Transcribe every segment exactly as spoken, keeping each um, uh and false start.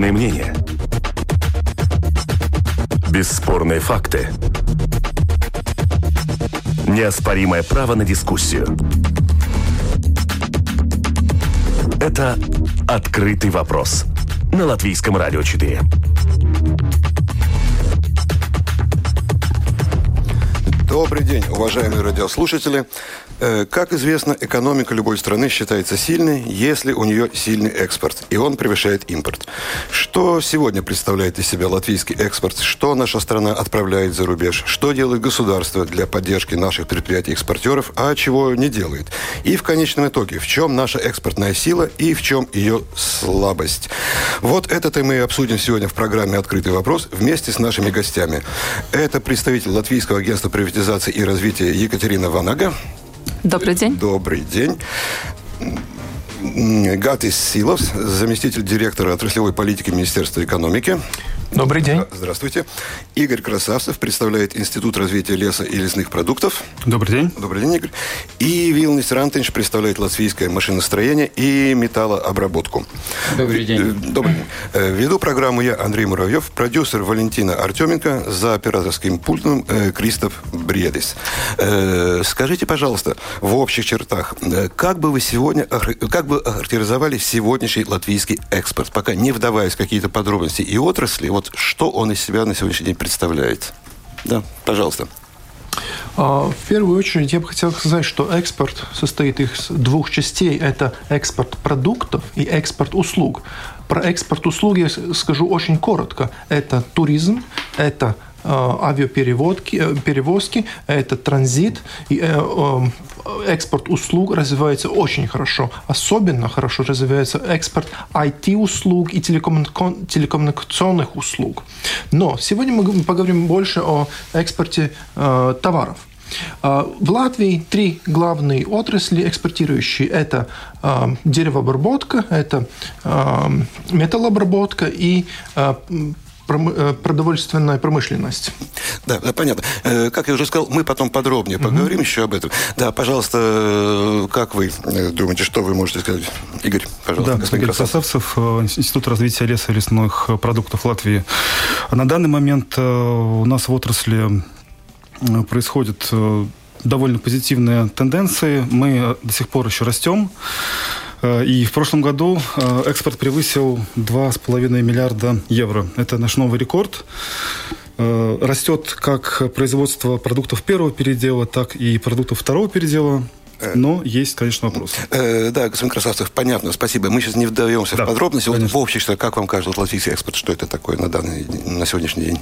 Бесспорные мнения. Бесспорные факты. Неоспоримое право на дискуссию. Это «Открытый вопрос» на Латвийском радио четыре. Добрый день, уважаемые радиослушатели. Как известно, экономика любой страны считается сильной, если у нее сильный экспорт, и он превышает импорт. Что сегодня представляет из себя латвийский экспорт? Что наша страна отправляет за рубеж? Что делает государство для поддержки наших предприятий-экспортеров, а чего не делает? И в конечном итоге, в чем наша экспортная сила и в чем ее слабость? Вот это-то мы и обсудим сегодня в программе «Открытый вопрос» вместе с нашими гостями. Это представитель Латвийского агентства приватизации и развития Екатерина Ванага. Добрый день. Добрый день. Гатис Силов, заместитель директора отраслевой политики Министерства экономики. Добрый день. Здравствуйте. Игорь Красавцев представляет Институт развития леса и лесных продуктов. Добрый день. Добрый день, Игорь. И Вилнис Рантиньш представляет Латвийское машиностроение и металлообработку. Добрый день. Добрый день. Веду программу я, Андрей Муравьев, продюсер Валентина Артеменко, за операторским пультом Кристоф Бредис. Скажите, пожалуйста, в общих чертах, как бы вы сегодня, как бы охарактеризовали сегодняшний латвийский экспорт, пока не вдаваясь в какие-то подробности и отрасли, вот что он из себя на сегодняшний день представляет? Да, пожалуйста. В первую очередь я бы хотел сказать, что экспорт состоит из двух частей. Это экспорт продуктов и экспорт услуг. Про экспорт услуг я скажу очень коротко. Это туризм, это авиаперевозки, это транзит. И экспорт услуг развивается очень хорошо. Особенно хорошо развивается экспорт ай ти-услуг и телекоммуникационных, телекоммуникационных услуг. Но сегодня мы поговорим больше о экспорте э, товаров. В Латвии три главные отрасли экспортирующие. Это э, деревообработка, это э, металлообработка и э, продовольственная промышленность. Да, да, понятно. Как я уже сказал, мы потом подробнее mm-hmm. поговорим еще об этом. Да, пожалуйста, как вы думаете, что вы можете сказать? Игорь, пожалуйста. Да, господин Красавцев, Институт развития леса и лесных продуктов Латвии. На данный момент у нас в отрасли происходят довольно позитивные тенденции. Мы до сих пор еще растем. И в прошлом году экспорт превысил два с половиной миллиарда евро. Это наш новый рекорд. Растет как производство продуктов первого передела, так и продуктов второго передела. Но есть, конечно, вопрос. Да, господин Красавцев, понятно, спасибо. Мы сейчас не вдаемся да, в подробности. Вот в общем, как вам кажется, латвийский экспорт, что это такое на данный, на сегодняшний день?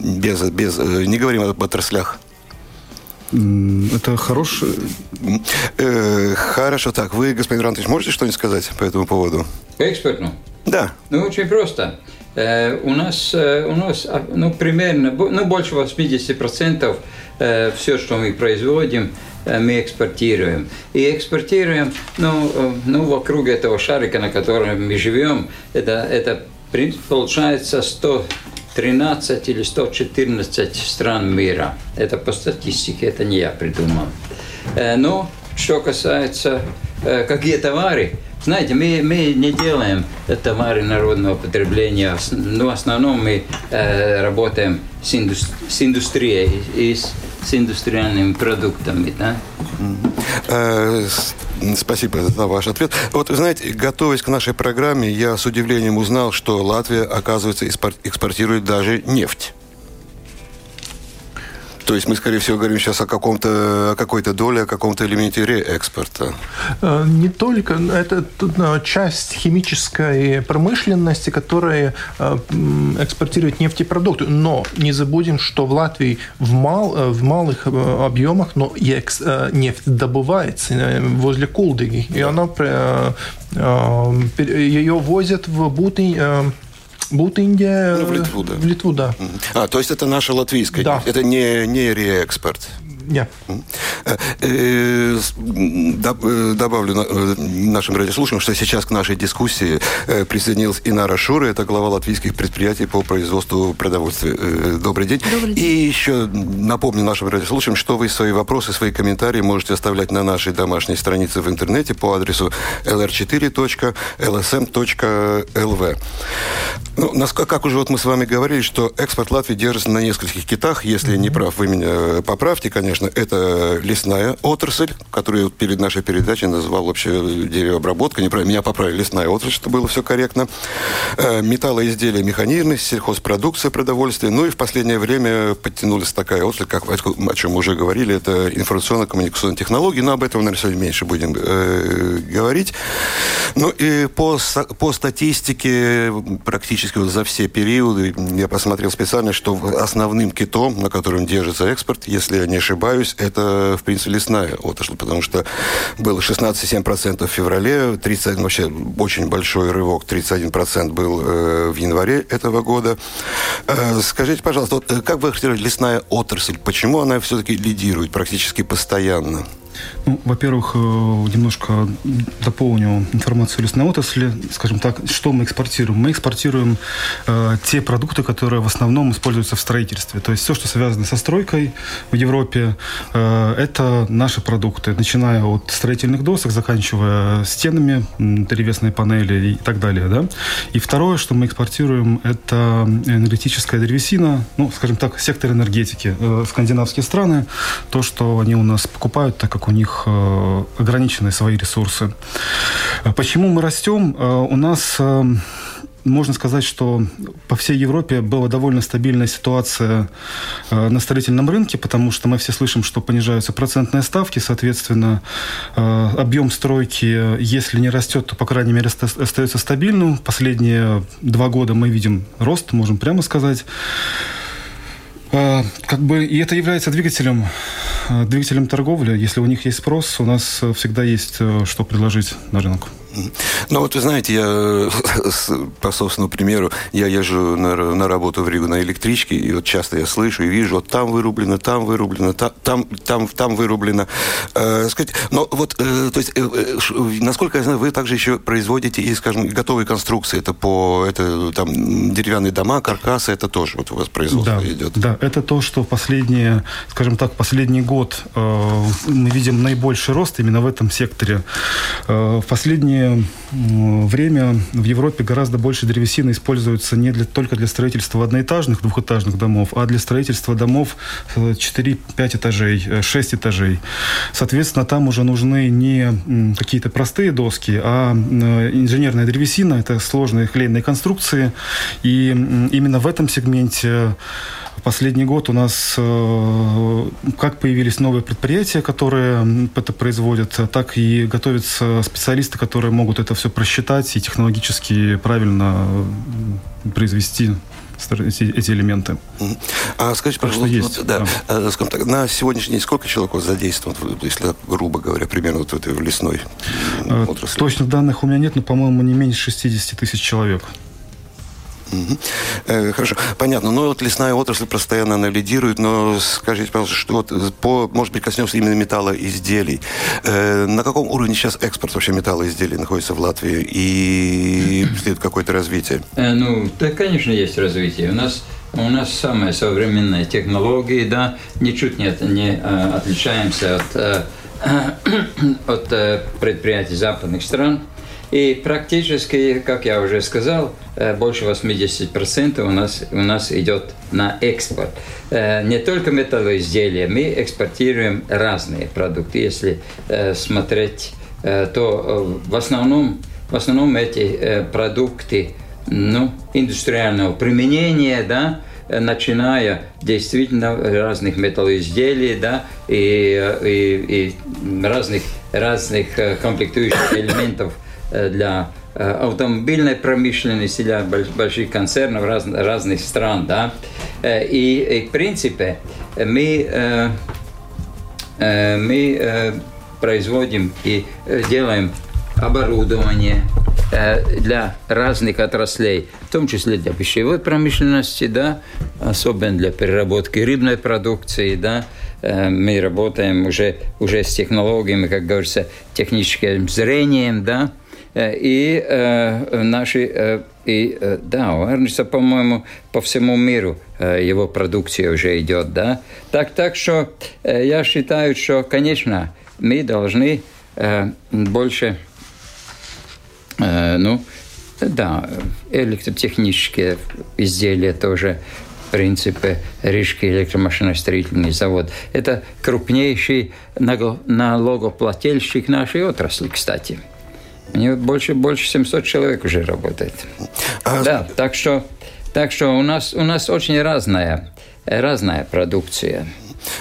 Без, без, не говорим об отраслях. Это хороший... Э, хорошо. Так, вы, господин Рантович, можете что-нибудь сказать по этому поводу? По экспорту? Да. Ну, очень просто. Э, у нас, у нас ну, примерно, ну, больше восемьдесят процентов э, все, что мы производим, э, мы экспортируем. И экспортируем, ну, э, ну, вокруг этого шарика, на котором мы живем, это, это получается сто тринадцать или сто четырнадцать стран мира. Это по статистике, это не я придумал. Но что касается, какие товары, знаете, мы, мы не делаем товары народного потребления, но в основном мы работаем с, индустри- с индустрией и с, с индустриальными продуктами. Да? Спасибо за ваш ответ. Вот, знаете, готовясь к нашей программе, я с удивлением узнал, что Латвия, оказывается, экспортирует даже нефть. То есть мы, скорее всего, говорим сейчас о каком-то, о какой-то доле, о каком-то элементе реэкспорта. Не только. Это часть химической промышленности, которая экспортирует нефтепродукты. Но не забудем, что в Латвии в, мал, в малых объемах но нефть добывается возле Кулдыги. И она, ее возят в Бутинь. Бутинь, ну, в Литву, да. В Литву, да. А, то есть это наша латвийская. Да. Это не, не реэкспорт. Yeah. Добавлю нашим радиослушателям, что сейчас к нашей дискуссии присоединилась Инара Шура, это глава латвийских предприятий по производству продовольствия. Добрый день. Добрый день. И еще напомню нашим радиослушателям, что вы свои вопросы, свои комментарии можете оставлять на нашей домашней странице в интернете по адресу эл эр четыре точка эл эс эм точка эл вэ. Ну, как уже вот мы с вами говорили, что экспорт Латвии держится на нескольких китах. Если не прав, вы меня поправьте, конечно. Это лесная отрасль, которую перед нашей передачей называл общая деревообработка. Неправильно, меня поправили, лесная отрасль, чтобы было все корректно. Металлоизделия, механизмы, сельхозпродукция, продовольствие. Ну и в последнее время подтянулась такая отрасль, как, о чем мы уже говорили, это информационно-коммуникационные технологии. Но об этом, наверное, меньше будем э, говорить. Ну и по, по статистике практически вот за все периоды я посмотрел специально, что основным китом, на котором держится экспорт, если я не ошибаюсь, это, в принципе, лесная отрасль, потому что было шестнадцать целых семь десятых процента в феврале, тридцать один, вообще очень большой рывок, тридцать один процент был э, в январе этого года. Э, скажите, пожалуйста, вот, как вы характеризуете лесная отрасль, почему она все-таки лидирует практически постоянно? Ну, во-первых, немножко дополню информацию лесной отрасли. Скажем так, что мы экспортируем? Мы экспортируем э, те продукты, которые в основном используются в строительстве. То есть все, что связано со стройкой в Европе, э, это наши продукты. Начиная от строительных досок, заканчивая стенами, древесные панели и так далее. Да? И второе, что мы экспортируем, это энергетическая древесина. Ну, скажем так, сектор энергетики. Э, скандинавские страны, то, что они у нас покупают, так как у них ограничены свои ресурсы. Почему мы растем? У нас... Можно сказать, что по всей Европе была довольно стабильная ситуация на строительном рынке, потому что мы все слышим, что понижаются процентные ставки, соответственно, объем стройки, если не растет, то, по крайней мере, остается стабильным. Последние два года мы видим рост, можем прямо сказать. Как бы, и это является двигателем, двигателем торговли. Если у них есть спрос, у нас всегда есть что предложить на рынок. Ну вот вы знаете, я по собственному примеру, я езжу на, на работу в Ригу на электричке, и вот часто я слышу и вижу, вот там вырублено, там вырублено, там, там, там вырублено. Э, скажите, но вот, э, то есть, э, ш, насколько я знаю, вы также еще производите и, скажем, готовые конструкции, это по, это там деревянные дома, каркасы, это тоже вот у вас производство да, идет. Да, это то, что последние, скажем так, последний год э, мы видим наибольший рост именно в этом секторе. Э, в последние время в Европе гораздо больше древесины используется не для, только для строительства одноэтажных, двухэтажных домов, а для строительства домов четыре-пять этажей, шесть этажей. Соответственно, там уже нужны не какие-то простые доски, а инженерная древесина, это сложные клейные конструкции. И именно в этом сегменте последний год у нас э, как появились новые предприятия, которые это производят, так и готовятся специалисты, которые могут это все просчитать и технологически правильно произвести эти элементы. А скажите, так, пожалуйста, есть, вот, да, да. Скажем так, на сегодняшний день сколько человек вот задействовано, если грубо говоря, примерно вот в этой лесной э, отрасли? Точных данных у меня нет, но, по-моему, не менее шестьдесят тысяч человек. Хорошо, понятно. Ну, вот лесная отрасль постоянно она лидирует, но скажите, пожалуйста, что вот по, может быть, коснемся именно металлоизделий. Э, на каком уровне сейчас экспорт вообще металлоизделий находится в Латвии и следует какое-то развитие? Э, ну, да, конечно, есть развитие. У нас, у нас самые современные технологии, да, ничуть не, не а, отличаемся от, а, от а, предприятий западных стран. И практически, как я уже сказал, больше восемьдесят процентов у нас, у нас идет на экспорт. Не только металлоизделия, мы экспортируем разные продукты. Если смотреть, то в основном, в основном эти продукты, ну, индустриального применения, да, начиная действительно разных металлоизделий, да, и, и, и разных, разных комплектующих элементов для автомобильной промышленности, для больших концернов раз, разных стран, да. И, и в принципе мы, мы производим и делаем оборудование, для разных отраслей, в том числе для пищевой промышленности, да, особенно для переработки рыбной продукции, да. Мы работаем уже, уже с технологиями, как говорится, техническим зрением, да. И э, наши, э, и, э, да, у Эрнста, по-моему, по всему миру э, его продукция уже идет, да. Так, так что э, я считаю, что, конечно, мы должны э, больше, э, ну, да, электротехнические изделия тоже, в принципе, Рижский электромашиностроительный завод. Это крупнейший налогоплательщик нашей отрасли, кстати. У него больше, больше семьсот человек уже работает. А... Да, так что, так что у нас, у нас очень разная, разная продукция.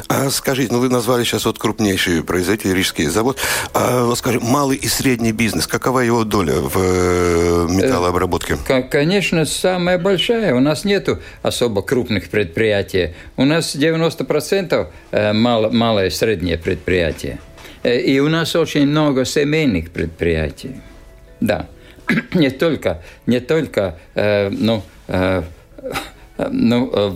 А скажите, ну вы назвали сейчас вот крупнейший производитель, Рижский завод. А, скажи, малый и средний бизнес, какова его доля в металлообработке? Конечно, самая большая. У нас нету особо крупных предприятий. У нас девяносто процентов мало, малое и среднее предприятие. И у нас очень много семейных предприятий. Да. Не только, не только э, ну, э, ну, э,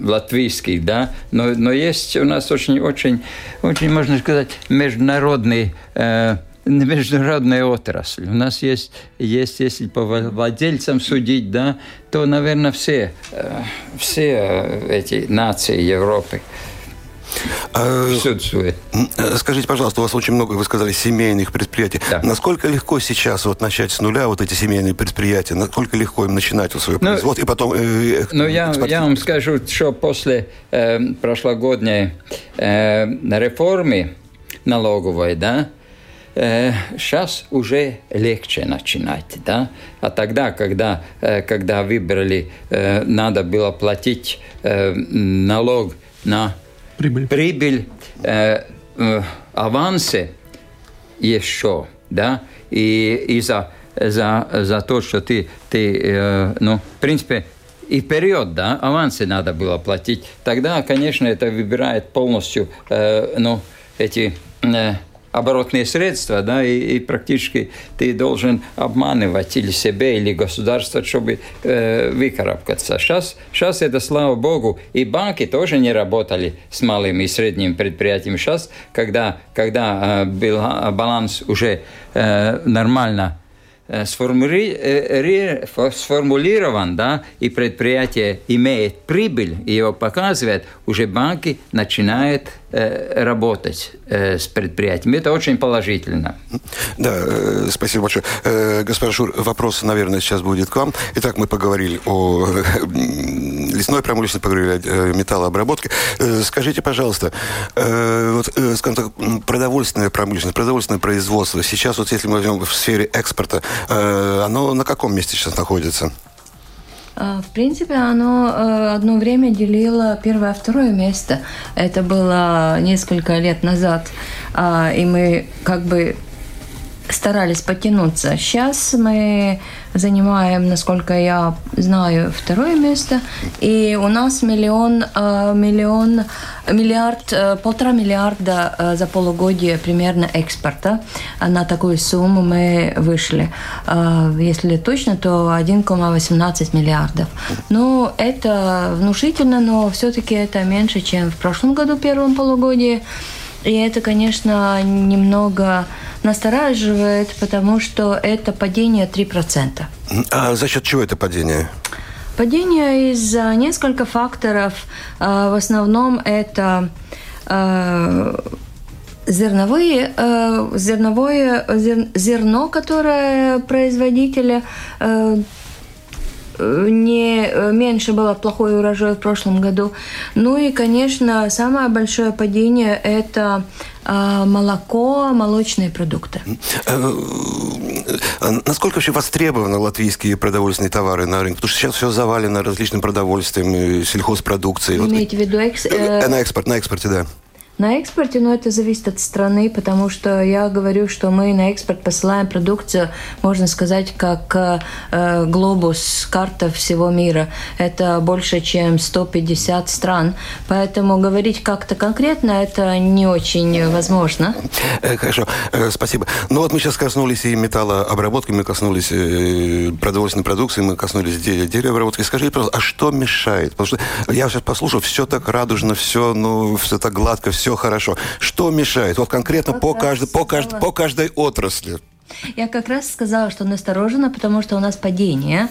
латвийских, да, но, но есть у нас очень, очень, очень, можно сказать, международный, э, международная отрасль. У нас есть, есть, если по владельцам судить, да, то, наверное, все, э, все эти нации Европы. А, скажите, пожалуйста, у вас очень много, вы сказали, семейных предприятий. Да. Насколько легко сейчас вот начать с нуля вот эти семейные предприятия? Насколько легко им начинать вот свое ну, производство? И потом, э, ну, я, я вам скажу, что после э, прошлогодней э, реформы налоговой, да, э, сейчас уже легче начинать, да? А тогда, когда, э, когда выбрали, э, надо было платить э, налог на прибыль, прибыль э, э, авансы еще, да, и, и за, за, за то, что ты, ты э, ну, в принципе, и вперед, да, авансы надо было платить. Тогда, конечно, это выбирает полностью, э, ну, эти э, оборотные средства, да, и, и практически ты должен обманывать или себя, или государство, чтобы э, выкарабкаться. Сейчас, сейчас это, слава богу, и банки тоже не работали с малыми и средними предприятиями. Сейчас, когда, когда э, был баланс уже э, нормально э, сформули, э, э, сформулирован, да, и предприятие имеет прибыль, и его показывает, уже банки начинают работать с предприятиями. Это очень положительно. Да, спасибо большое. Господин Шур, вопрос, наверное, сейчас будет к вам. Итак, мы поговорили о лесной промышленности, поговорили о металлообработке. Скажите, пожалуйста, вот, скажем так, продовольственная промышленность, продовольственное производство, сейчас вот если мы возьмем в сфере экспорта, оно на каком месте сейчас находится? В принципе, оно одно время делило первое и второе место. Это было несколько лет назад, и мы как бы старались потянуться. Сейчас мы занимаем, насколько я знаю, второе место, и у нас миллион, миллион, миллиард, полтора миллиарда за полугодие примерно экспорта. На такую сумму мы вышли. Если точно, то один целых восемнадцать миллиардов. Ну, это внушительно, но все-таки это меньше, чем в прошлом году, в первом полугодии. И это, конечно, немного настораживает, потому что это падение три процента. А за счет чего это падение? Падение из-за нескольких факторов. В основном это зерновые, зерновое, зерно, которое производители... Не меньше было плохой урожай в прошлом году. Ну и, конечно, самое большое падение – это молоко, молочные продукты. Насколько вообще востребованы латвийские продовольственные товары на рынке? Потому что сейчас все завалено различным продовольствием, сельхозпродукцией. Имеете вот в виду экс... на экспорт, на экспорте, да. на экспорте, но это зависит от страны, потому что я говорю, что мы на экспорт посылаем продукцию, можно сказать, как э, глобус, карта всего мира. Это больше, чем сто пятьдесят стран. Поэтому говорить как-то конкретно это не очень возможно. Хорошо, спасибо. Ну вот мы сейчас коснулись и металлообработки, мы коснулись продовольственной продукции, мы коснулись деревообработки. Скажите, пожалуйста, а что мешает? Потому что я сейчас послушал, все так радужно, все, ну, все так гладко, все хорошо. Что мешает? Вот конкретно по, кажд... по, кажд... по каждой отрасли. Я как раз сказала, что насторожена, потому что у нас падение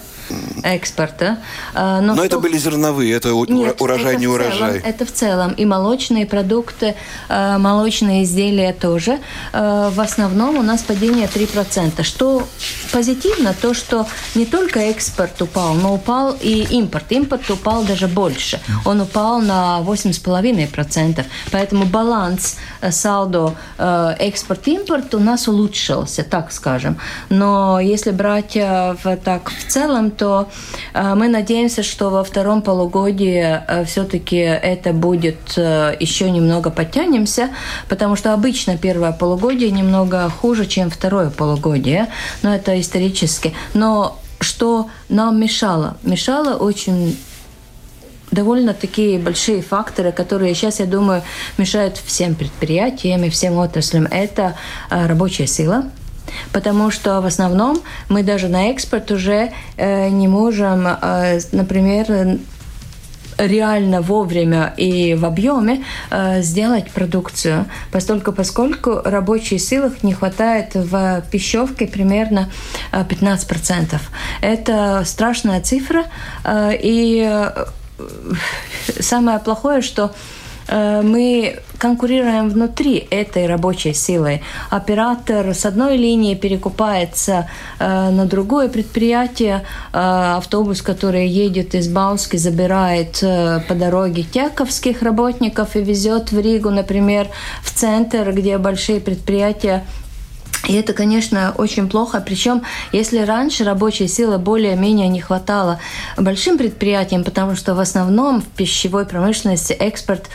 экспорта. Но, Но что... это были зерновые, это Нет, урожай, это не урожай. Целом, это в целом. И молочные продукты, молочные изделия тоже. В основном у нас падение три процента. Что позитивно, то что не только экспорт упал, но упал и импорт. Импорт упал даже больше. Он упал на восемь целых пять десятых процента. Поэтому баланс, сальдо экспорт-импорт у нас улучшился, так скажем. Но если брать в, так в целом, то э, мы надеемся, что во втором полугодии э, все-таки это будет э, еще немного подтянемся, потому что обычно первое полугодие немного хуже, чем второе полугодие. Но это исторически. Но что нам мешало? Мешало очень... довольно такие большие факторы, которые сейчас, я думаю, мешают всем предприятиям и всем отраслям. Это э, рабочая сила. Потому что в основном мы даже на экспорт уже э, не можем, э, например, реально вовремя и в объеме э, сделать продукцию, поскольку, поскольку рабочей силы не хватает в пищевке примерно пятнадцать процентов. Это страшная цифра. Э, и э, самое плохое, что мы конкурируем внутри этой рабочей силы. Оператор с одной линии перекупается э, на другое предприятие. Э, автобус, который едет из Бауски, забирает э, по дороге тековских работников и везет в Ригу, например, в центр, где большие предприятия. И это, конечно, очень плохо. Причем, если раньше рабочей силы более-менее не хватало большим предприятиям, потому что в основном в пищевой промышленности экспорт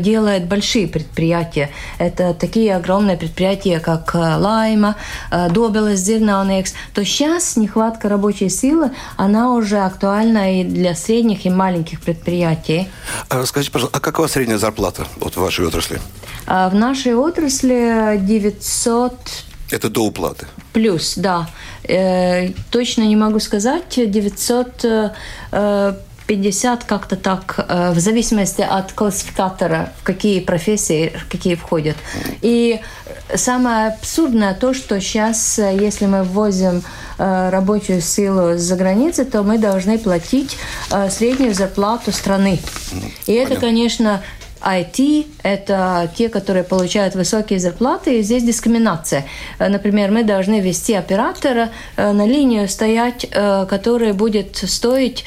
делают большие предприятия. Это такие огромные предприятия, как Лайма, Добелс, Зернауникс. То сейчас нехватка рабочей силы, она уже актуальна и для средних, и маленьких предприятий. А скажите, пожалуйста, а какова средняя зарплата вот в вашей отрасли? А в нашей отрасли девятьсот... Это до уплаты? Плюс, да. Э, точно не могу сказать. девятьсот пятьдесят как-то так, в зависимости от классификатора, в какие профессии, в какие входят. И самое абсурдное то, что сейчас, если мы ввозим рабочую силу из-за границы, то мы должны платить среднюю зарплату страны. И Понятно. Это, конечно... ай ти – это те, которые получают высокие зарплаты, и здесь дискриминация. Например, мы должны вести оператора на линию стоять, который будет стоить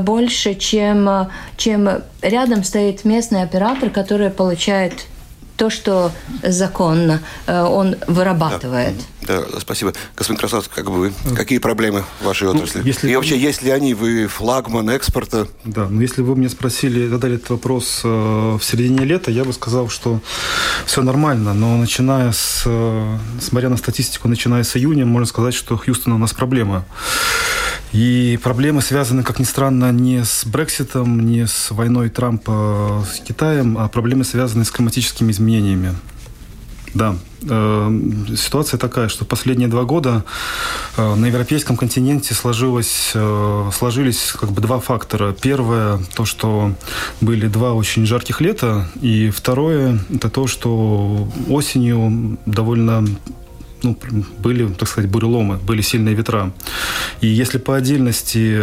больше, чем, чем рядом стоит местный оператор, который получает то, что законно он вырабатывает. Да, да, спасибо. Господин Красавцев, как бы вы, какие проблемы в вашей отрасли? Ну, если... И вообще, есть ли они? Вы флагман экспорта? Да, но если вы мне спросили, задали этот вопрос в середине лета, я бы сказал, что все нормально, но начиная с, смотря на статистику, начиная с июня, можно сказать, что Хьюстон, у нас проблема. И проблемы связаны, как ни странно, не с Брекситом, не с войной Трампа с Китаем, а проблемы связаны с климатическими изменениями. Да, э, ситуация такая, что последние два года э, на европейском континенте сложилось, э, сложились как бы два фактора. Первое, то, что были два очень жарких лета, и второе, это то, что осенью довольно... Ну, были, так сказать, буреломы, были сильные ветра. И если по отдельности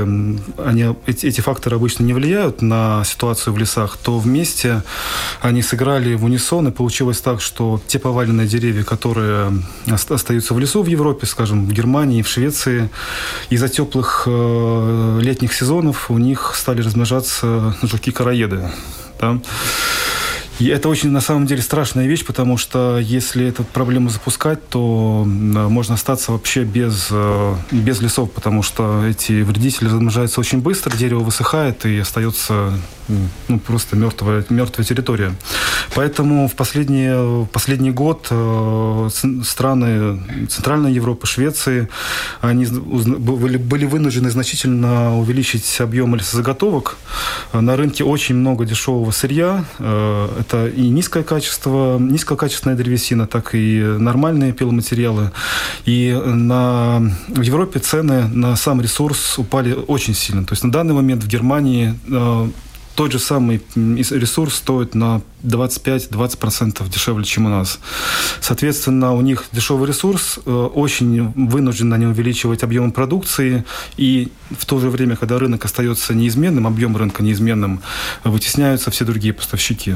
они, эти, эти факторы обычно не влияют на ситуацию в лесах, то вместе они сыграли в унисон, и получилось так, что те поваленные деревья, которые остаются в лесу в Европе, скажем, в Германии, в Швеции, из-за теплых э, летних сезонов у них стали размножаться жуки-короеды. Да? И это очень, на самом деле, страшная вещь, потому что если эту проблему запускать, то можно остаться вообще без, без лесов, потому что эти вредители размножаются очень быстро, дерево высыхает и остается ну, просто мертвая, мертвая территория. Поэтому в последний, последний год страны Центральной Европы, Швеции, они были вынуждены значительно увеличить объем лесозаготовок. На рынке очень много дешевого сырья. Это и низкое качество, низкокачественная древесина, так и нормальные пиломатериалы. И на... в Европе цены на сам ресурс упали очень сильно. То есть на данный момент в Германии тот же самый ресурс стоит на двадцать пять - двадцать процентов дешевле, чем у нас. Соответственно, у них дешевый ресурс, очень вынуждены они увеличивать объем продукции, и в то же время, когда рынок остается неизменным, объем рынка неизменным, вытесняются все другие поставщики.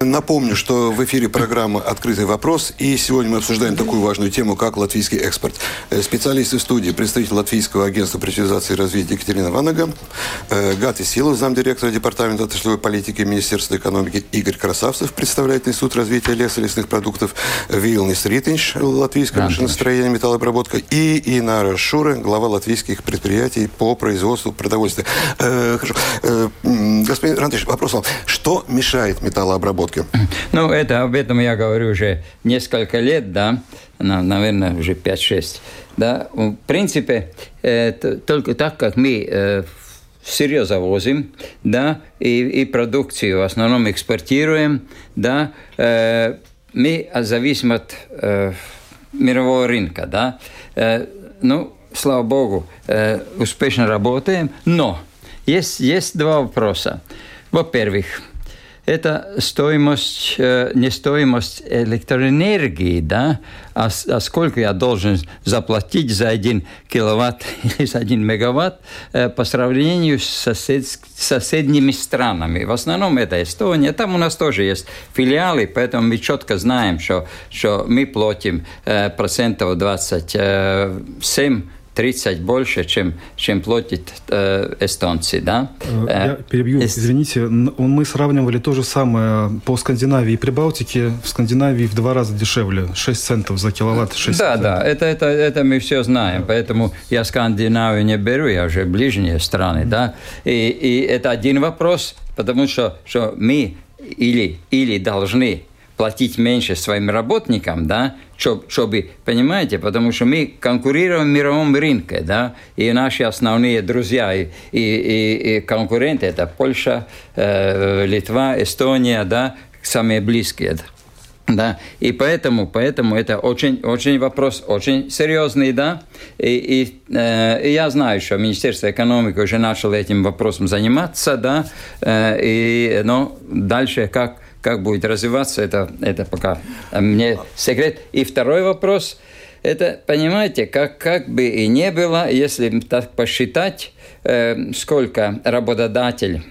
Напомню, что в эфире программа «Открытый вопрос», и сегодня мы обсуждаем такую важную тему, как латвийский экспорт. Специалисты в студии, представитель Латвийского агентства приватизации и развития Екатерина Ванага, Гатис Силов, замдиректора департамента отраслевой политики Министерства экономики Игорь Красавцев, представляет Институт развития леса и лесных продуктов, Вилнис Рантиньш, латвийское машиностроение, металлообработка, и Инара Шура, глава латвийских предприятий по производству продовольствия. Хорошо. Господин Рантиньш, вопрос вам. Что мешает металлообработке? Ну, это, об этом я говорю уже несколько лет, да, наверное, уже пять-шесть. Да. В принципе, э, только так, как мы э, сырье завозим, да, и, и продукцию в основном экспортируем, да, э, мы зависим от э, мирового рынка, да. Э, ну, слава богу, э, успешно работаем, но есть, есть два вопроса. Во-первых, это стоимость, не стоимость электроэнергии, да, а, а сколько я должен заплатить за один киловатт или за один мегаватт по сравнению с сосед, соседними странами. В основном это Эстония, там у нас тоже есть филиалы, поэтому мы четко знаем, что, что мы платим процентов двадцать семь, тридцать больше, чем, чем платят э, эстонцы, да? Я перебью, Эст... извините. Мы сравнивали то же самое по Скандинавии и Прибалтике. В Скандинавии в два раза дешевле. шесть центов за киловатт. шесть да, центов. Да, это, это, это мы все знаем. Да. Поэтому я Скандинавию не беру, я уже ближние страны, mm-hmm. да? И, и это один вопрос, потому что, что мы или, или должны платить меньше своим работникам, да, чтобы, понимаете, потому что мы конкурируем в мировом рынке, да, и наши основные друзья и, и, и, и конкуренты – это Польша, э, Литва, Эстония, да, самые близкие, да. Да, и поэтому, поэтому это очень, очень вопрос, очень серьезный, да, и, и, э, и я знаю, что Министерство экономики уже начало этим вопросом заниматься, да, э, и, но дальше как, как будет развиваться, это, это пока мне секрет. И второй вопрос, это, понимаете, как, как бы и не было, если так посчитать, э, сколько работодатель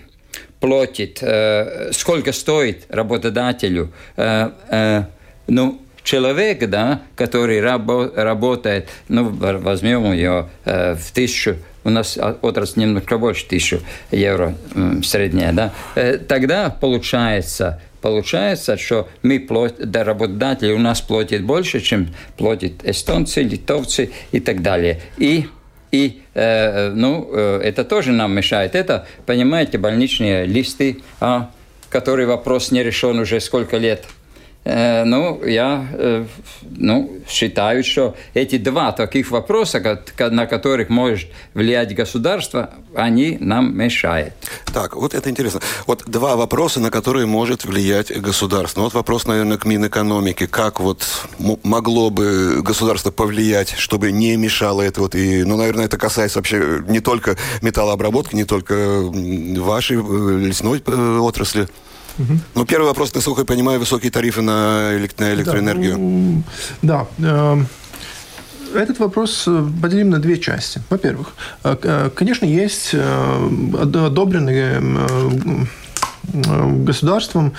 платит, э, сколько стоит работодателю э, э, ну, человек, да, который рабо- работает, ну, возьмем ее э, в тысячу, у нас отрасль немножко больше тысячи евро э, средняя, да, э, тогда получается, получается, что мы платим, да, работодатели у нас платят больше, чем платят эстонцы, литовцы и так далее. И И, э, ну, э, это тоже нам мешает. Это, понимаете, больничные листы, а, который вопрос не решен уже сколько лет. Э, ну, я э, ну, считаю, что эти два таких вопроса, как, на которых может влиять государство, они нам мешают. Так, вот это интересно. Вот два вопроса, на которые может влиять государство. Ну, вот вопрос, наверное, к Минэкономике. Как вот м- могло бы государство повлиять, чтобы не мешало это? Вот и, ну, наверное, это касается вообще не только металлообработки, не только вашей лесной отрасли. Угу. Ну, первый вопрос, насколько я понимаю, высокие тарифы на, элект- на электроэнергию. Да, да. Этот вопрос поделим на две части. Во-первых, конечно, есть одобренные государством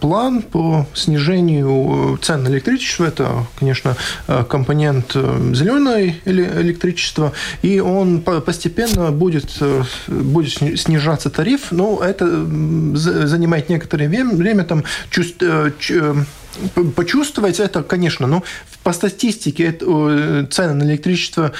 план по снижению цен на электричество. Это, конечно, компонент зеленого электричества. И он постепенно будет, будет снижаться тариф. Но это занимает некоторое время. Там, чувств, почувствовать это, конечно, но по статистике это, цены на электричество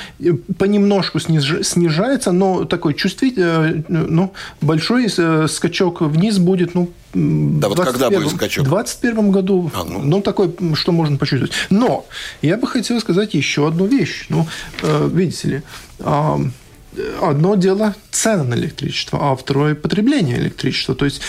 понемножку сниж, снижается, но такой чувствительный, ну, большой скачок вниз будет, ну, да, вот когда будет скачок? В двадцать первом году, а, ну. ну, такой, что можно почувствовать. Но я бы хотел сказать еще одну вещь. Ну, видите ли, одно дело цены на электричество, а второе потребление электричества. То есть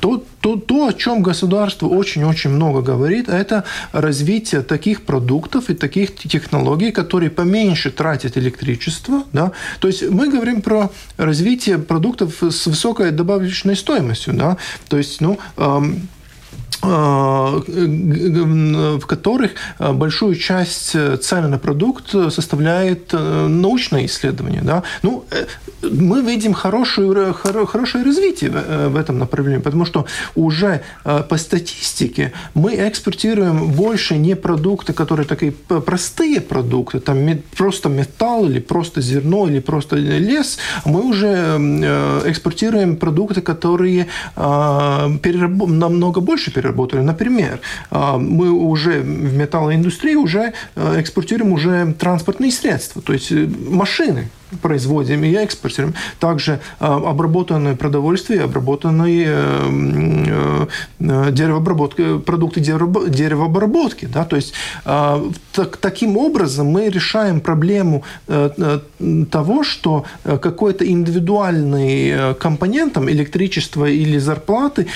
То, то, то, о чем государство очень-очень много говорит, это развитие таких продуктов и таких технологий, которые поменьше тратят электричество. Да? То есть мы говорим про развитие продуктов с высокой добавочной стоимостью. Да? То есть, ну, эм, в которых большую часть цены на продукт составляет научное исследование. Да? Ну, мы видим хорошую, хорошее развитие в этом направлении, потому что уже по статистике мы экспортируем больше не продукты, которые такие простые продукты, там просто металл или просто зерно или просто лес, мы уже экспортируем продукты, которые перераб- намного больше перерабатывают. Работали. Например, мы уже в металлоиндустрии уже экспортируем уже транспортные средства, то есть машины производим и экспортируем. Также обработанное продовольствие, обработанные деревообработки, продукты деревообработки. Да? То есть так, таким образом мы решаем проблему того, что какой-то индивидуальный компонент, там, электричество или зарплаты,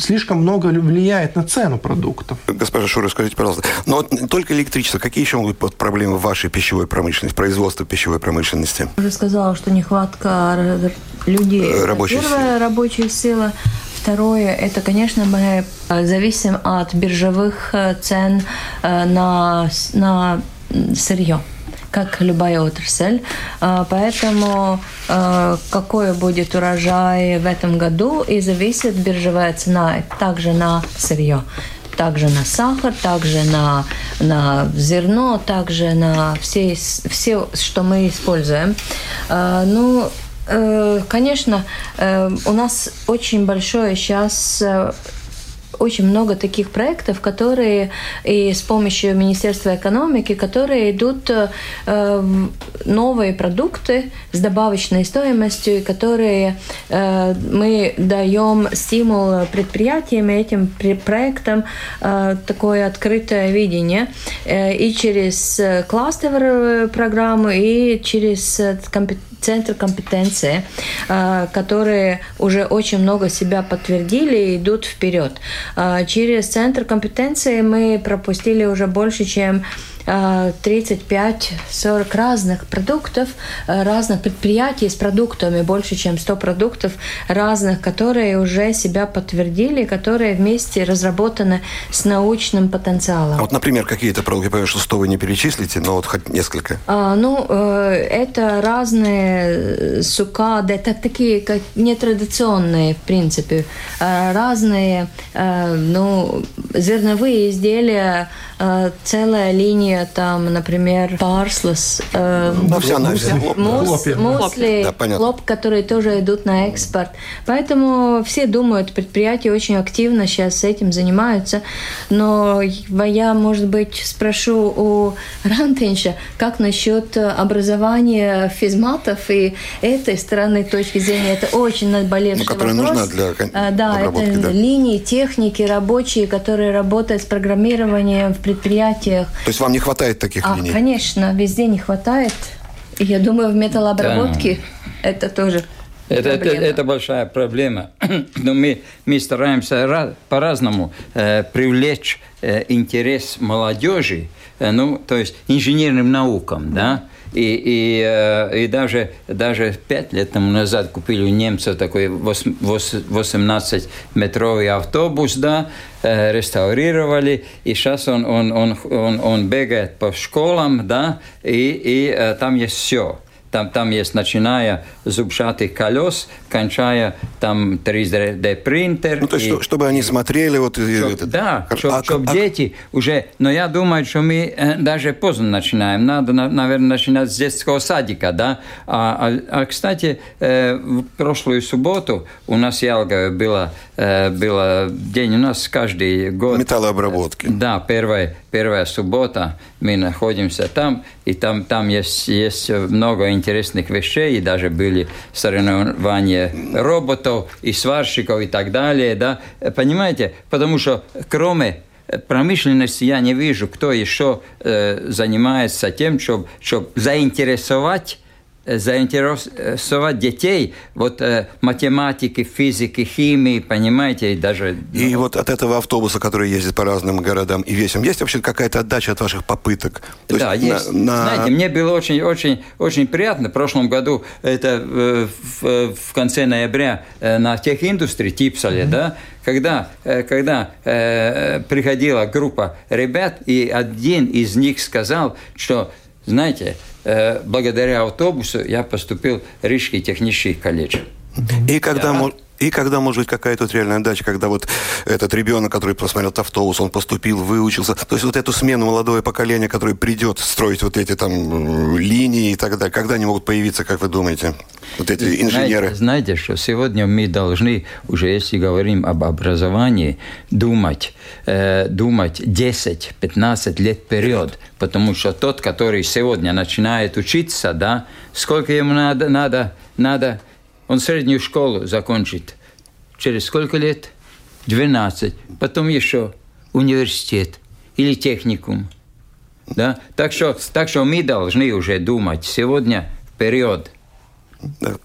слишком много влияет на цену продуктов. Госпожа Шура, скажите, пожалуйста, но только электричество, какие еще могут быть проблемы в вашей пищевой промышленности, производства пищевой промышленности? Я уже сказала, что нехватка людей. Рабочая Первое, сила. рабочая сила. Второе, это, конечно, мы зависим от биржевых цен на, на сырье, как любая отрасль. Поэтому какой будет урожай в этом году, и зависит биржевая цена также на сырье, также на сахар, также на, на зерно, также на все, все, что мы используем. Ну, конечно, у нас очень большое сейчас... очень много таких проектов, которые и с помощью Министерства экономики, которые идут э, новые продукты с добавочной стоимостью, которые э, мы даем стимул предприятиям, этим проектам э, такое открытое видение э, и через кластовую программу, и через компетентность. Центр компетенции, которые уже очень много себя подтвердили и идут вперед. Через центр компетенции мы пропустили уже больше, чем тридцать пять сорок разных продуктов, разных предприятий с продуктами, больше, чем сто продуктов разных, которые уже себя подтвердили, которые вместе разработаны с научным потенциалом. Вот, например, какие-то продукты, я понимаю, что сто вы не перечислите, но вот хоть несколько. А, ну, это разные сукады, это такие как нетрадиционные, в принципе, разные, ну, зерновые изделия, целая линия там, например, парслас, э, мусли, мусли, да, хлоп, которые тоже идут на экспорт. Поэтому все думают, предприятия очень активно сейчас этим занимаются. Но я, может быть, спрошу у Рантиньша, как насчет образования физматов и этой стороны точки зрения. Это очень наболевший вопрос. Которая нужна для да, это да. линии, техники, рабочие, которые работают с программированием в предприятиях. То есть вам не хватает таких а, линий? Конечно, везде не хватает. Я думаю, в металлообработке да. это тоже это, это, это большая проблема. Но мы, мы стараемся раз, по-разному э, привлечь э, интерес молодежи, э, ну, то есть инженерным наукам, да. И, и, и даже, даже пять лет тому назад купили у немцев такой восемнадцатиметровый автобус, да, реставрировали, и сейчас он, он, он, он, он бегает по школам, да, и, и там есть все. Там, там есть, начиная зубчатых колес, кончая там три дэ принтер. Ну, то есть, и, чтобы они смотрели. Вот, чтоб, этот, да, чтобы а, чтоб а, дети а... уже... Но я думаю, что мы даже поздно начинаем. Надо, наверное, начинать с детского садика, да. А, а, а кстати, в прошлую субботу у нас в Ялгове было, было день, у нас каждый год... Металлообработки. Да, первая, первая суббота мы находимся там, и там, там есть, есть много интересных вещей, и даже были соревнования роботов и сварщиков и так далее, да, понимаете, потому что кроме промышленности я не вижу, кто еще э, занимается тем, чтобы заинтересовать заинтересовать детей вот э, математики, физики, химии, понимаете, и даже... И ну, вот от этого автобуса, который ездит по разным городам и весям, есть вообще какая-то отдача от ваших попыток? То да, есть. есть. На, на... Знаете, мне было очень, очень, очень приятно. В прошлом году, это э, в, в конце ноября, э, на техиндустрии Типсале, mm-hmm. да, Когда, когда э, приходила группа ребят, и один из них сказал, что, знаете, э, благодаря автобусу я поступил в Рижский технический колледж. И когда... Да. И когда, может быть, какая тут реальная отдача, когда вот этот ребенок, который посмотрел автобус, он поступил, выучился. То есть вот эту смену молодое поколение, которое придет строить вот эти там линии и так далее, когда они могут появиться, как вы думаете, вот эти и инженеры? Знаете, знаете, что сегодня мы должны, уже если говорим об образовании, думать, э, думать десять-пятнадцать лет вперед. Потому что тот, который сегодня начинает учиться, да, сколько ему надо, надо, надо... Он среднюю школу закончит через сколько лет? двенадцать. Потом еще университет или техникум. Да? Так что, так что мы должны уже думать сегодня вперед. Да.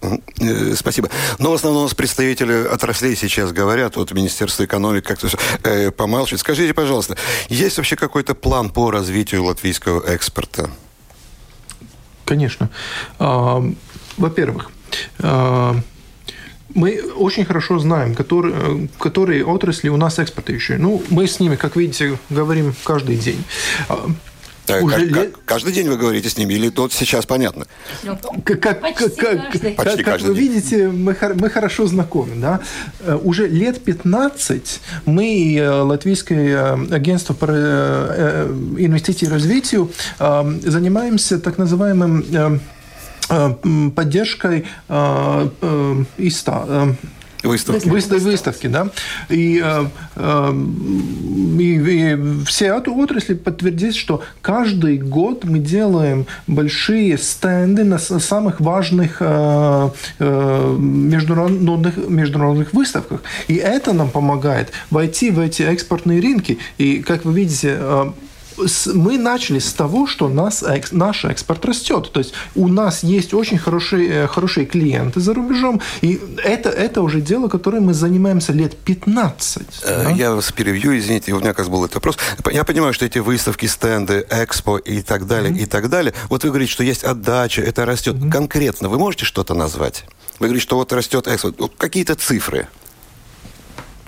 Спасибо. Но в основном у нас представители отраслей сейчас говорят, вот Министерство экономики как-то э, помалчивает. Скажите, пожалуйста, есть вообще какой-то план по развитию латвийского экспорта? Конечно. Во-первых, мы очень хорошо знаем, которые, которые отрасли у нас экспортирующие. Ну, мы с ними, как видите, говорим каждый день. Так, уже как, лет... Каждый день вы говорите с ними, или тот сейчас понятно? Как, как, Почти как, каждый. Как, Почти как каждый вы день. Видите, мы, мы хорошо знакомы. Да? Уже лет пятнадцать мы, Латвийское агентство инвестиций и развития, занимаемся так называемым... поддержкой э, э, ИСТА, э, выставки. Выставки, выставки, да. И, э, э, и, и все отрасли подтвердят, что каждый год мы делаем большие стенды на самых важных э, международных, международных выставках. И это нам помогает войти в эти экспортные рынки. И, как вы видите, э, мы начали с того, что нас, наш экспорт растет. То есть у нас есть очень хорошие, хорошие клиенты за рубежом. И это, это уже дело, которым мы занимаемся лет пятнадцать. Да? Я вас перевью, извините, у меня как раз был этот вопрос. Я понимаю, что эти выставки, стенды, экспо и так далее, mm-hmm. и так далее. Вот вы говорите, что есть отдача, это растет. Mm-hmm. Конкретно вы можете что-то назвать? Вы говорите, что вот растет экспорт. Вот какие-то цифры.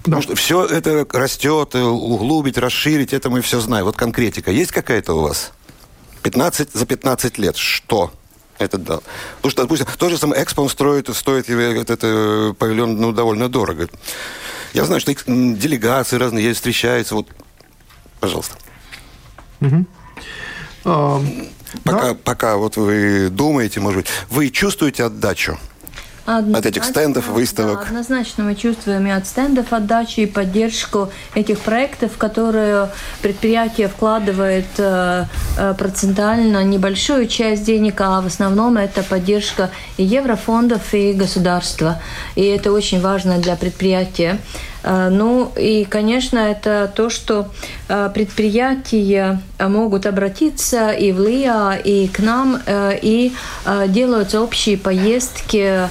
Потому что все это растет, углубить, расширить, это мы все знаем. Вот конкретика есть какая-то у вас? пятнадцать за пятнадцать лет. Что это дало? Потому что, допустим, то же самое экспо он строит, стоит этот, этот павильон ну, довольно дорого. Я знаю, что делегации разные есть, встречаются. Вот. Пожалуйста. Угу. А, пока, да. пока вот вы думаете, может быть, вы чувствуете отдачу? От этих стендов, выставок. Да, однозначно мы чувствуем и от стендов отдачи, и поддержку этих проектов, в которые предприятие вкладывает процентально небольшую часть денег, а в основном это поддержка и еврофондов, и государства. И это очень важно для предприятия. Ну и, конечно, это то, что предприятия могут обратиться и в ЛИА, и к нам, и делаются общие поездки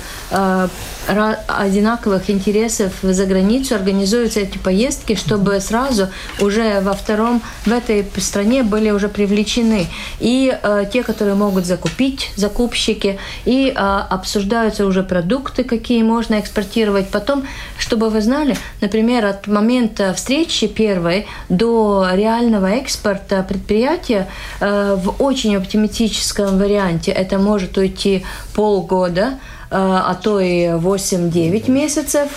одинаковых интересов за границу организуются эти поездки, чтобы сразу уже во втором, в этой стране были уже привлечены и э, те, которые могут закупить, закупщики, и э, обсуждаются уже продукты, какие можно экспортировать. Потом, чтобы вы знали, например, от момента встречи первой до реального экспорта предприятия э, в очень оптимистическом варианте это может уйти полгода, а то и восемь-девять месяцев.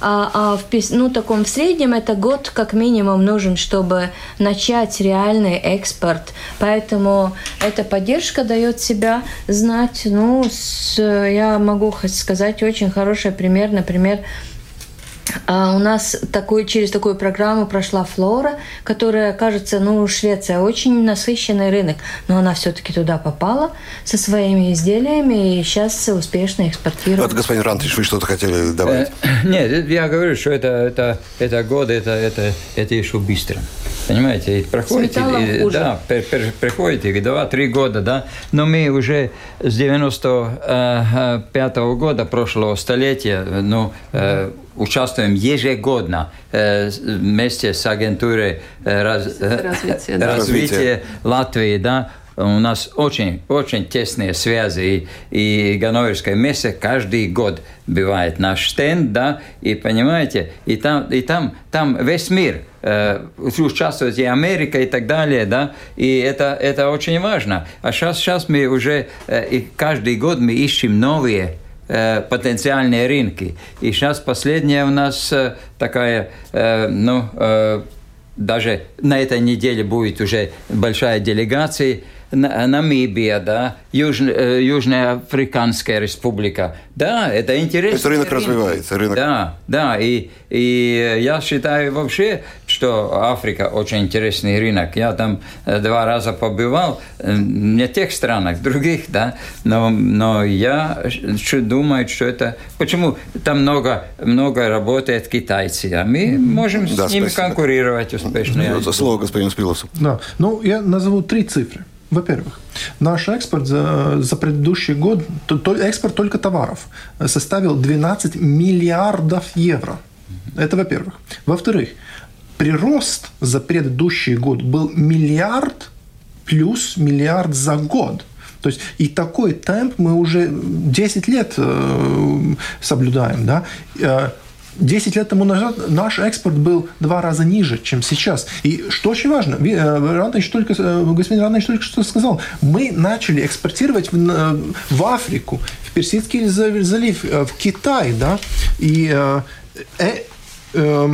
А в ну, таком в среднем это год как минимум нужен, чтобы начать реальный экспорт. Поэтому эта поддержка дает себя знать. Ну, с, я могу сказать очень хороший пример. Например, у нас такой, через такую программу прошла Флора, которая, кажется, ну, Швеция очень насыщенный рынок, но она все-таки туда попала со своими изделиями и сейчас успешно экспортирует. Вот, господин Рантиньш, вы что-то хотели добавить? Нет, я говорю, что это, это, это годы, это, это, это еще быстро. Понимаете, проходит, и, да, приходит два-три года, да, но мы уже с девяносто пятого года прошлого столетия, ну, участвуем ежегодно э, вместе с агентурой э, раз, э, развития, да. развития Латвии. Да. У нас очень, очень тесные связи. И, и Ганноверская месса каждый год бывает наш стенд, да, и понимаете, и там, и там, там весь мир э, участвует, и Америка, и так далее, да, и это, это очень важно. А сейчас, сейчас мы уже э, и каждый год мы ищем новые потенциальные рынки. И сейчас последняя у нас такая, ну, даже на этой неделе будет уже большая делегация, Намибия, да, Юж, Южно-Африканская Республика. Да, это интересно. Это рынок, рынок развивается. Рынок. Да, да, и, и я считаю вообще, что Африка очень интересный рынок. Я там два раза побывал, не тех странах, других, да, но, но я думаю, что это... Почему там много, много работает китайцы, а мы можем да, с ними спасибо. конкурировать успешно. Ну, слово господину Спиловцу. Да, ну, я назову три цифры. Во-первых, наш экспорт за, за предыдущий год, то, то, экспорт только товаров, составил двенадцать миллиардов евро. Это во-первых. Во-вторых, прирост за предыдущий год был миллиард плюс миллиард за год. То есть и такой темп мы уже десять лет э, соблюдаем, да? десять лет тому назад наш экспорт был два раза ниже, чем сейчас. И что очень важно, Рантиньш только, господин Рантиньш только что сказал, мы начали экспортировать в, в Африку, в Персидский залив, в Китай, да, и, э, э,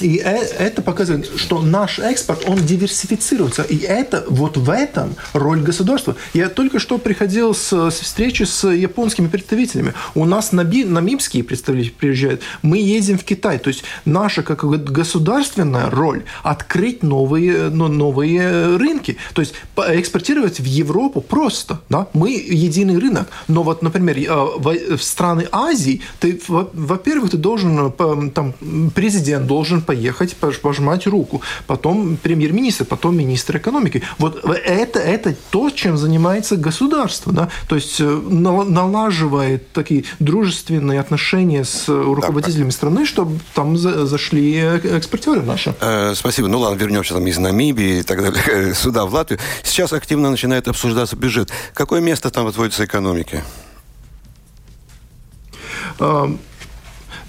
и это показывает, что наш экспорт, он диверсифицируется, и это, вот в этом роль государства. Я только что приходил с, с встречи с японскими представителями, у нас наби, намибские представители приезжают, мы едем в Китай, то есть наша как государственная роль открыть новые, ну, новые рынки, то есть экспортировать в Европу просто, да, мы единый рынок, но вот, например, в страны Азии, ты, во-первых, ты должен, там, президент должен поехать, пожмать руку, потом премьер-министр, потом министр экономики. Вот это, это то, чем занимается государство, да? То есть налаживает такие дружественные отношения с руководителями страны, чтобы там зашли экспортеры наши. Спасибо. Ну ладно, вернемся там из Намибии и так далее сюда, в Латвию. Сейчас активно начинает обсуждаться бюджет. Какое место там отводится экономике?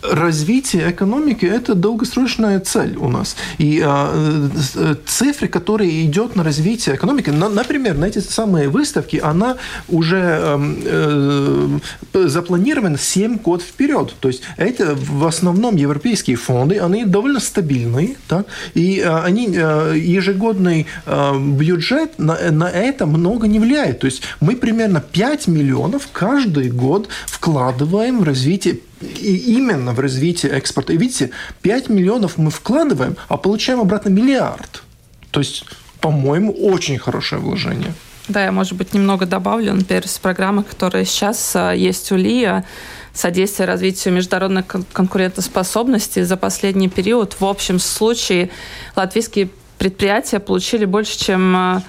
Развитие экономики – это долгосрочная цель у нас. И э, цифры, которые идут на развитие экономики, на, например, на эти самые выставки, она уже э, э, запланирована семь год вперед. То есть это в основном европейские фонды, они довольно стабильные, так? И э, они, э, ежегодный э, бюджет на, на это много не влияет. То есть мы примерно пять миллионов каждый год вкладываем в развитие, и именно в развитие экспорта. И видите, пять миллионов мы вкладываем, а получаем обратно миллиард. То есть, по-моему, очень хорошее вложение. Да, я, может быть, немного добавлю. Например, с программы, которая сейчас есть у ЛИА, содействие развитию международной конкурентоспособности, за последний период в общем случае латвийские предприятия получили больше, чем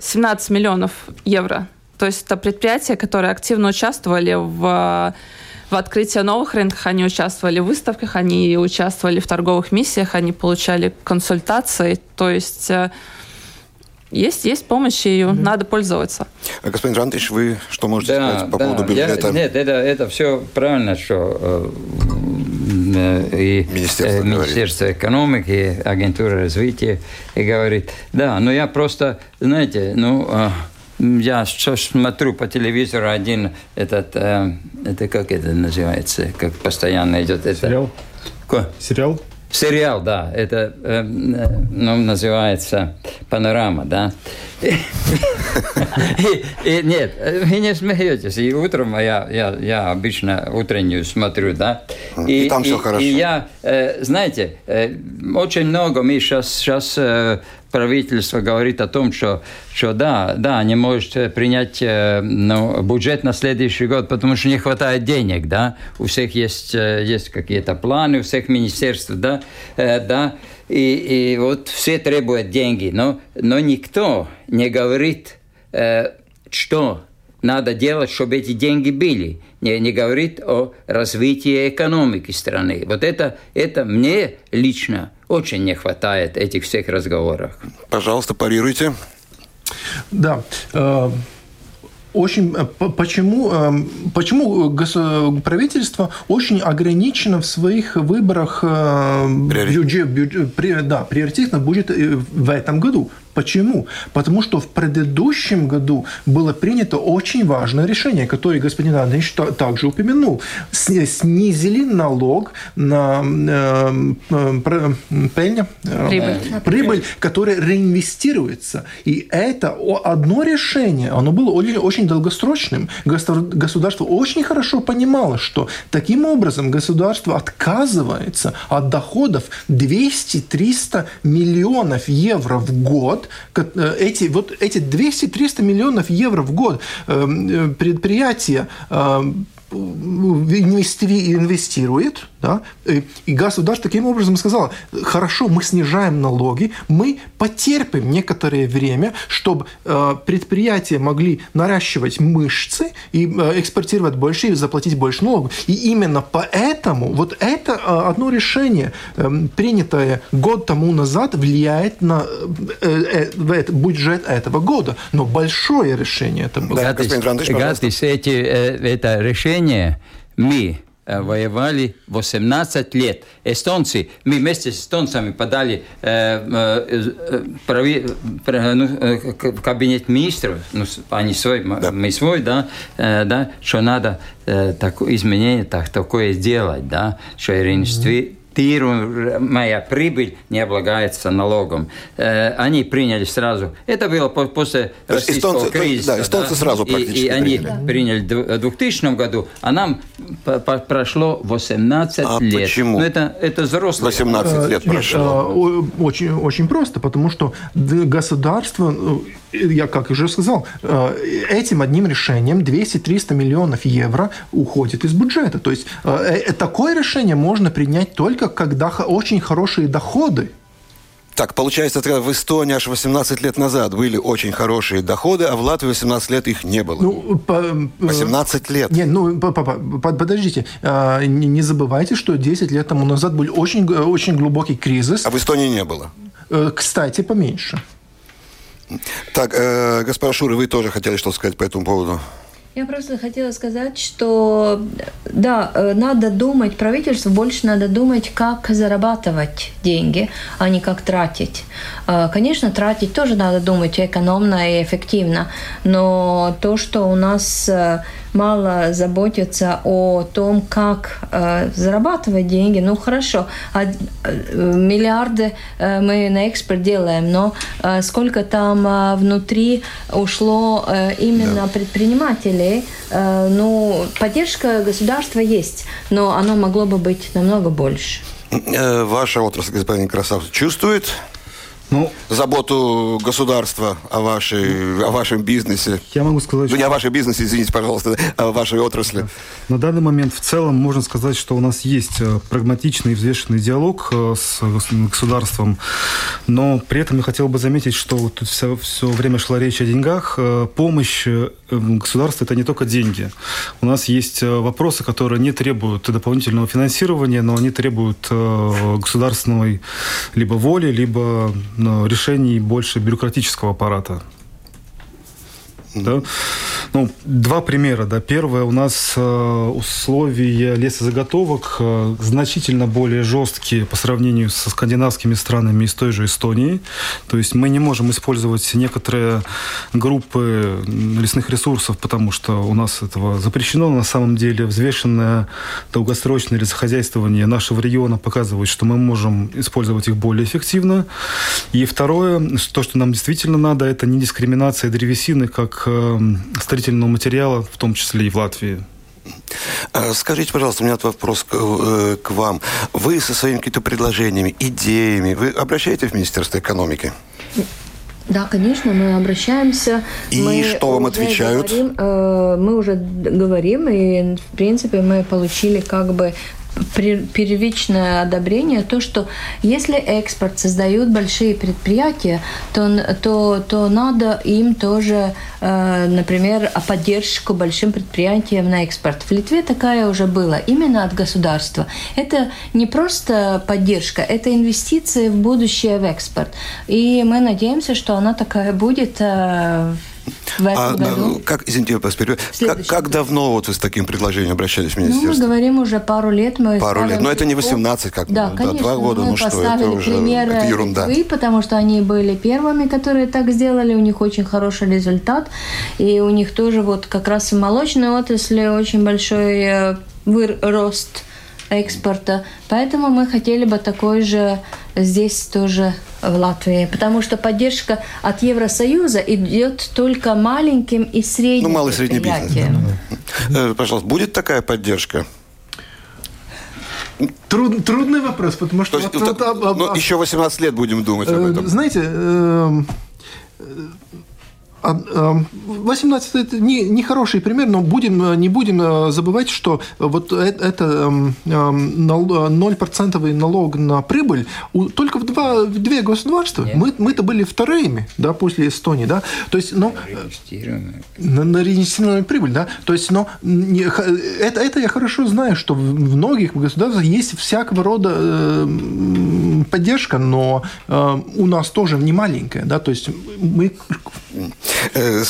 семнадцать миллионов евро. То есть это предприятия, которые активно участвовали в в открытии новых рынков они участвовали в выставках, они участвовали в торговых миссиях, они получали консультации. То есть есть, есть помощь, ее mm-hmm. надо пользоваться. А, господин Рантиньш, вы что можете да, сказать по да, поводу бюджета? Я, нет, это, это все правильно, что э, и Министерство, э, Министерство экономики, агентура развития и говорит. Да, но я просто, знаете, ну... Э, Я сейчас смотрю по телевизору один этот, э, это как это называется, как постоянно идет это... Сериал? Ко? Сериал? Сериал, да. Это, э, ну, называется «Панорама», да. Нет, вы не смеетесь. И утром я обычно утреннюю смотрю, да. И там все хорошо. И я, знаете, очень много мы сейчас... Правительство говорит о том, что, что да, да, не может принять ну, бюджет на следующий год, потому что не хватает денег, да. У всех есть, есть какие-то планы, у всех министерств, да, э, да. И, и вот все требуют деньги, но, но никто не говорит, э, что надо делать, чтобы эти деньги были. Не, не говорит о развитии экономики страны. Вот это, это мне лично очень не хватает этих всех разговоров. Пожалуйста, парируйте. Да. Очень, почему, почему правительство очень ограничено в своих выборах приоритет. Бюджет, да, приоритетно будет в этом году? Почему? Потому что в предыдущем году было принято очень важное решение, которое господин Рантиньш также упомянул. Снизили налог на э, э, пельня, э, прибыль. прибыль, которая реинвестируется. И это одно решение, оно было очень, очень долгосрочным. Государство очень хорошо понимало, что таким образом государство отказывается от доходов двести-триста миллионов евро в год. Эти, вот эти двести-триста миллионов евро в год предприятия инвестирует, да? И государство таким образом сказало: хорошо, мы снижаем налоги, мы потерпим некоторое время, чтобы предприятия могли наращивать мышцы и экспортировать больше и заплатить больше налогов. И именно поэтому вот это одно решение, принятое год тому назад, влияет на бюджет этого года. Но большое решение это было. Гатис, это решение мы э, воевали восемнадцать лет. Эстонцы, мы вместе с эстонцами подали э, э, прави, пра, ну, в кабинет министров, ну, они свой, да. мы свой, да, э, да, что надо э, так, изменение так, такое сделать, да, что реинвестировать. Моя прибыль не облагается налогом. Э, они приняли сразу. Это было после то российского эстонцы, кризиса. То, да, эстонцы да, сразу практически и, и они приняли. приняли в двухтысячном году, а нам по- по- прошло восемнадцать а лет. Почему? Ну, это, это взрослые. восемнадцать лет прошло. Нет, очень, очень просто, потому что государство... Я как уже сказал, этим одним решением двести-триста миллионов евро уходит из бюджета. То есть такое решение можно принять только когда очень хорошие доходы. Так, получается, в Эстонии аж восемнадцать лет назад были очень хорошие доходы, а в Латвии восемнадцать лет их не было. Ну, восемнадцать лет. Нет, ну, подождите. Не забывайте, что десять лет тому назад был очень, очень глубокий кризис. А в Эстонии не было? Кстати, поменьше. Так, э, госпожа Шура, вы тоже хотели что-то сказать по этому поводу? Я просто хотела сказать, что да, надо думать, правительству больше надо думать, как зарабатывать деньги, а не как тратить. Конечно, тратить тоже надо думать экономно и эффективно, но то, что у нас мало заботятся о том, как зарабатывать деньги, ну хорошо, миллиарды мы на экспорт делаем, но сколько там внутри ушло именно предпринимателей? Ну, поддержка государства есть, но оно могло бы быть намного больше. Ваша отрасль, господин Красавцев, чувствует? ну, заботу государства о, вашей, о вашем бизнесе. Я могу сказать, ну, не о вашем бизнесе, извините, пожалуйста, о вашей отрасли. На данный момент в целом можно сказать, что у нас есть прагматичный и взвешенный диалог с государством, но при этом я хотел бы заметить, что тут все, все время шла речь о деньгах. Помощь государства – это не только деньги. У нас есть вопросы, которые не требуют дополнительного финансирования, но они требуют государственной либо воли, либо решений больше бюрократического аппарата. Да? Ну, два примера. Да. Первое, у нас условия лесозаготовок значительно более жесткие по сравнению со скандинавскими странами из той же Эстонии. То есть мы не можем использовать некоторые группы лесных ресурсов, потому что у нас этого запрещено. На самом деле взвешенное долгосрочное лесохозяйствование нашего региона показывает, что мы можем использовать их более эффективно. И второе, то, что нам действительно надо, это не дискриминация древесины как строительного материала, в том числе и в Латвии. Скажите, пожалуйста, у меня вопрос к, э, к вам. Вы со своими какими-то предложениями, идеями, вы обращаетесь в Министерство экономики? Да, конечно, мы обращаемся. И мы что вам отвечают? Говорим, э, мы уже говорим, и, в принципе, мы получили как бы первичное одобрение, то, что если экспорт создают большие предприятия, то, то, то надо им тоже, например, поддержку большим предприятиям на экспорт. В Литве такая уже была, именно от государства. Это не просто поддержка, это инвестиции в будущее, в экспорт. И мы надеемся, что она такая будет в этом а, году. Как, извините, как, как давно вот вы с таким предложением обращались в министерство? Ну, мы говорим уже пару лет. Мы пару лет, но это не восемнадцать, как да, да, два года. Мы ну, поставили что, это примеры уже, это ерунда. Литвы, потому что они были первыми, которые так сделали, у них очень хороший результат, и у них тоже вот как раз в молочной отрасли очень большой рост экспорта, поэтому мы хотели бы такой же здесь тоже в Латвии, потому что поддержка от Евросоюза идет только маленьким и средним. Ну, малый и средний бизнес. Да, да. Пожалуйста, будет такая поддержка? Труд, трудный вопрос, потому что... Есть, вот, так, вот, но еще восемнадцать лет будем думать э, об этом. Знаете... Э, восемнадцать это не, не хороший пример, но будем, не будем забывать, что вот это ноль процентов налог на прибыль только в, два, в две государства. Мы, мы-то были вторыми, да, после Эстонии, да. То есть, но, на, на реинвестированную прибыль, да. То есть, но это, это я хорошо знаю, что в многих государствах есть всякого рода э, поддержка, но э, у нас тоже не маленькая, да. То есть мы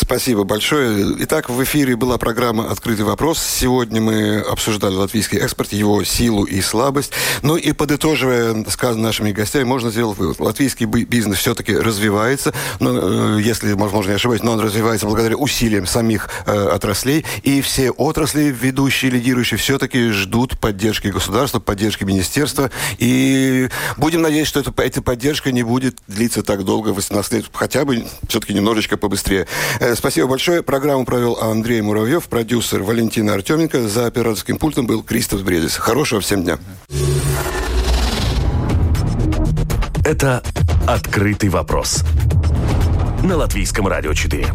Спасибо большое. Итак, в эфире была программа «Открытый вопрос». Сегодня мы обсуждали латвийский экспорт, его силу и слабость. Ну и подытоживая сказанное нашими гостями, можно сделать вывод. Латвийский бизнес все-таки развивается, но, если, возможно, я ошибаюсь, но он развивается благодаря усилиям самих э, отраслей. И все отрасли, ведущие, лидирующие, все-таки ждут поддержки государства, поддержки министерства. И будем надеяться, что это, эта поддержка не будет длиться так долго, восемнадцать лет, хотя бы все-таки немножечко побыстрее. Спасибо большое. Программу провел Андрей Муравьев, продюсер Валентина Артеменко. За операторским пультом был Кристоф Бредис. Хорошего всем дня. Это «Открытый вопрос» на Латвийском радио четыре.